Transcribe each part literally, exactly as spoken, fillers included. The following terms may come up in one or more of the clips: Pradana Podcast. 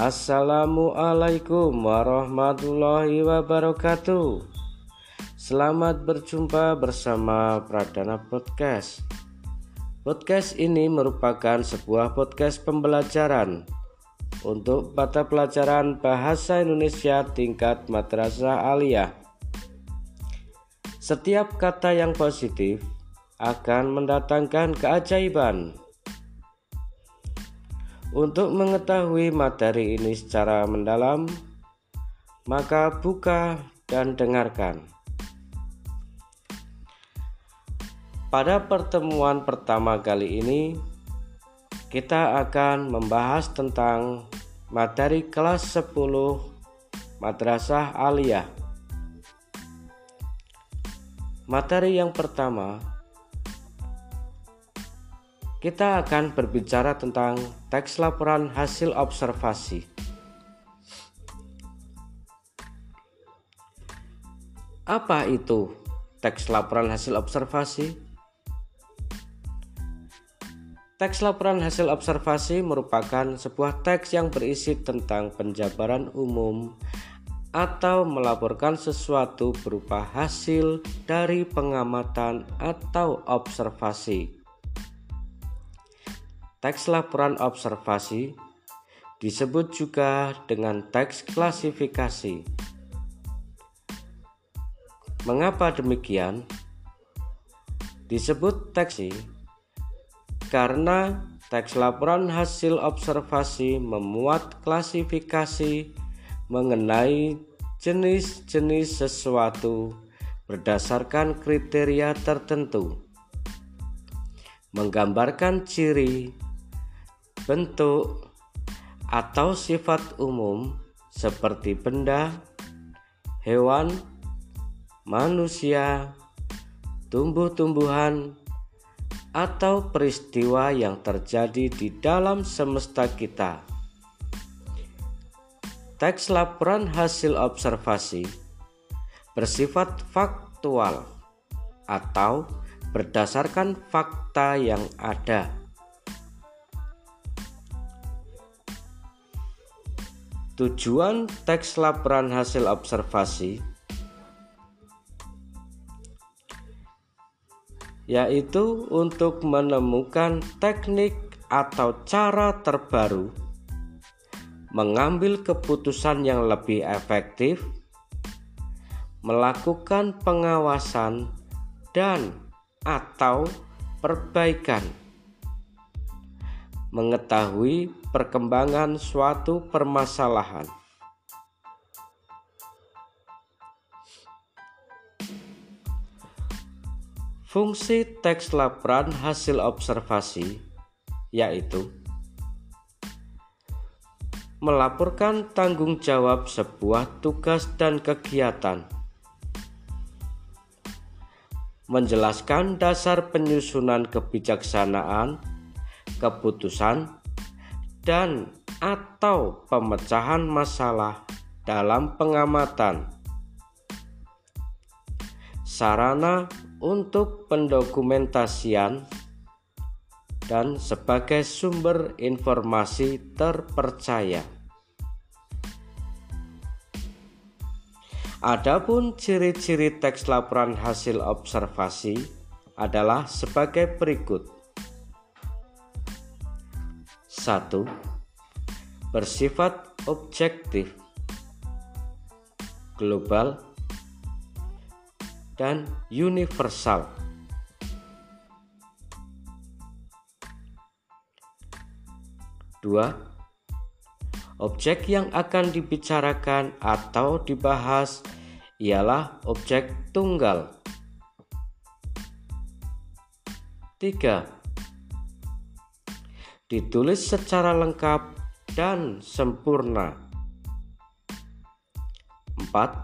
Assalamualaikum warahmatullahi wabarakatuh. Selamat berjumpa bersama Pradana Podcast. Podcast ini merupakan sebuah podcast pembelajaran untuk mata pelajaran Bahasa Indonesia tingkat Madrasah Aliyah. Setiap kata yang positif akan mendatangkan keajaiban. Untuk mengetahui materi ini secara mendalam, maka buka dan dengarkan. Pada pertemuan pertama kali ini, kita akan membahas tentang materi kelas sepuluh Madrasah Aliyah. Materi yang pertama, kita akan berbicara tentang teks laporan hasil observasi. Apa itu teks laporan hasil observasi? Teks laporan hasil observasi merupakan sebuah teks yang berisi tentang penjabaran umum atau melaporkan sesuatu berupa hasil dari pengamatan atau observasi. Teks laporan observasi disebut juga dengan teks klasifikasi. Mengapa demikian? Disebut teks karena teks laporan hasil observasi memuat klasifikasi mengenai jenis-jenis sesuatu berdasarkan kriteria tertentu, menggambarkan ciri, bentuk atau sifat umum seperti benda, hewan, manusia, tumbuh-tumbuhan, atau peristiwa yang terjadi di dalam semesta kita. Teks laporan hasil observasi bersifat faktual atau berdasarkan fakta yang ada. Tujuan teks laporan hasil observasi yaitu untuk menemukan teknik atau cara terbaru, mengambil keputusan yang lebih efektif, melakukan pengawasan dan atau perbaikan, mengetahui perkembangan suatu permasalahan. Fungsi teks laporan hasil observasi yaitu melaporkan tanggung jawab sebuah tugas dan kegiatan, menjelaskan dasar penyusunan kebijaksanaan, keputusan, dan atau pemecahan masalah dalam pengamatan, sarana untuk pendokumentasian, dan sebagai sumber informasi terpercaya. Adapun ciri-ciri teks laporan hasil observasi adalah sebagai berikut. satu. Bersifat objektif, global, dan universal. Dua. Objek yang akan dibicarakan atau dibahas ialah objek tunggal. Tiga. Ditulis secara lengkap dan sempurna. Empat.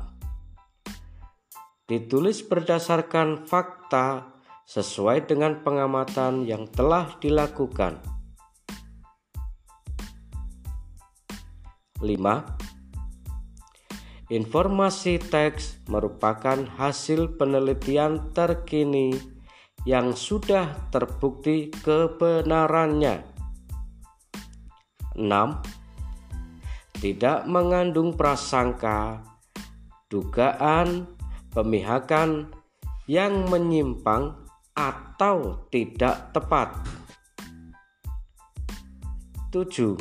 Ditulis berdasarkan fakta sesuai dengan pengamatan yang telah dilakukan. lima. Informasi teks merupakan hasil penelitian terkini yang sudah terbukti kebenarannya. enam. tidak mengandung prasangka, dugaan, pemihakan yang menyimpang atau tidak tepat. tujuh.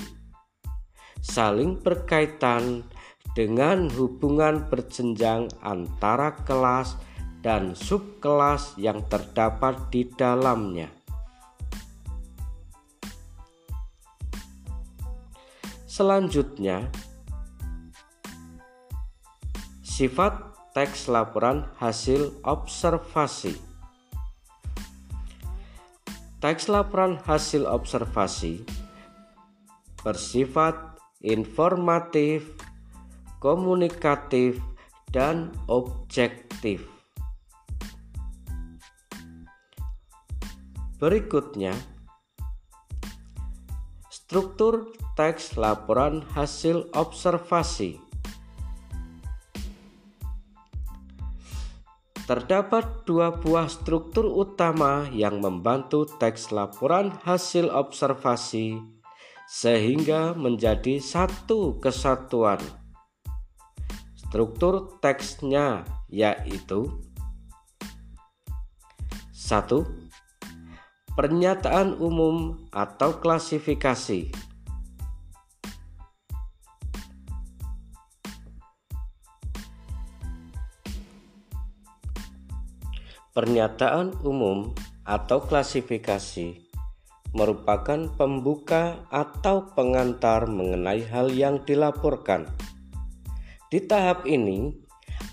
Saling berkaitan dengan hubungan berjenjang antara kelas dan subkelas yang terdapat di dalamnya. Selanjutnya, sifat teks laporan hasil observasi. Teks laporan hasil observasi bersifat informatif, komunikatif, dan objektif. Berikutnya, struktur teks laporan hasil observasi. Terdapat dua buah struktur utama yang membantu teks laporan hasil observasi sehingga menjadi satu kesatuan. Struktur teksnya yaitu satu. Pernyataan umum atau klasifikasi. Pernyataan umum atau klasifikasi merupakan pembuka atau pengantar mengenai hal yang dilaporkan. Di tahap ini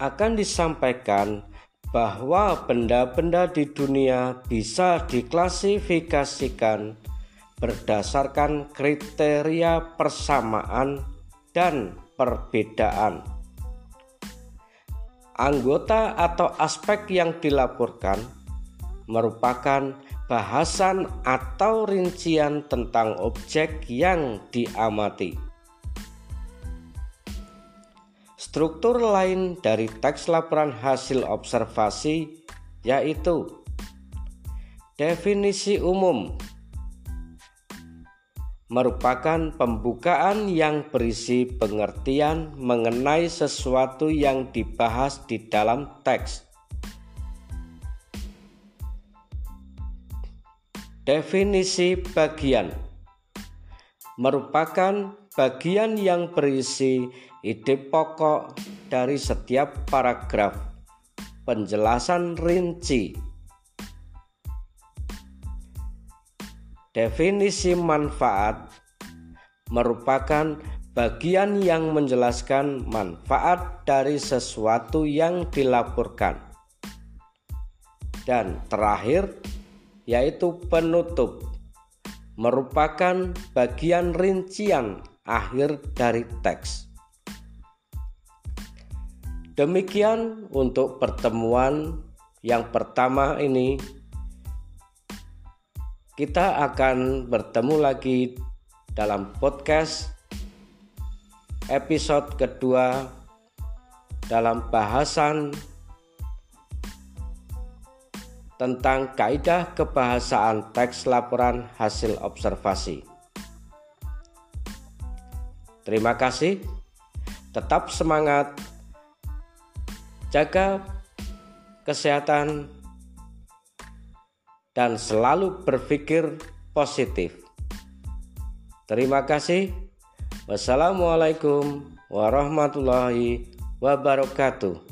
akan disampaikan bahwa benda-benda di dunia bisa diklasifikasikan berdasarkan kriteria persamaan dan perbedaan. Anggota atau aspek yang dilaporkan merupakan bahasan atau rincian tentang objek yang diamati. Struktur lain dari teks laporan hasil observasi yaitu definisi umum, merupakan pembukaan yang berisi pengertian mengenai sesuatu yang dibahas di dalam teks. Definisi bagian merupakan bagian yang berisi ide pokok dari setiap paragraf, penjelasan rinci. Definisi manfaat merupakan bagian yang menjelaskan manfaat dari sesuatu yang dilaporkan. Dan terakhir, yaitu penutup, merupakan bagian rincian akhir dari teks. Demikian untuk pertemuan yang pertama ini. Kita akan bertemu lagi dalam podcast episode kedua dalam bahasan tentang kaidah kebahasaan teks laporan hasil observasi. Terima kasih. Tetap semangat. Jaga kesehatan dan selalu berpikir positif. Terima kasih. Wassalamualaikum warahmatullahi wabarakatuh.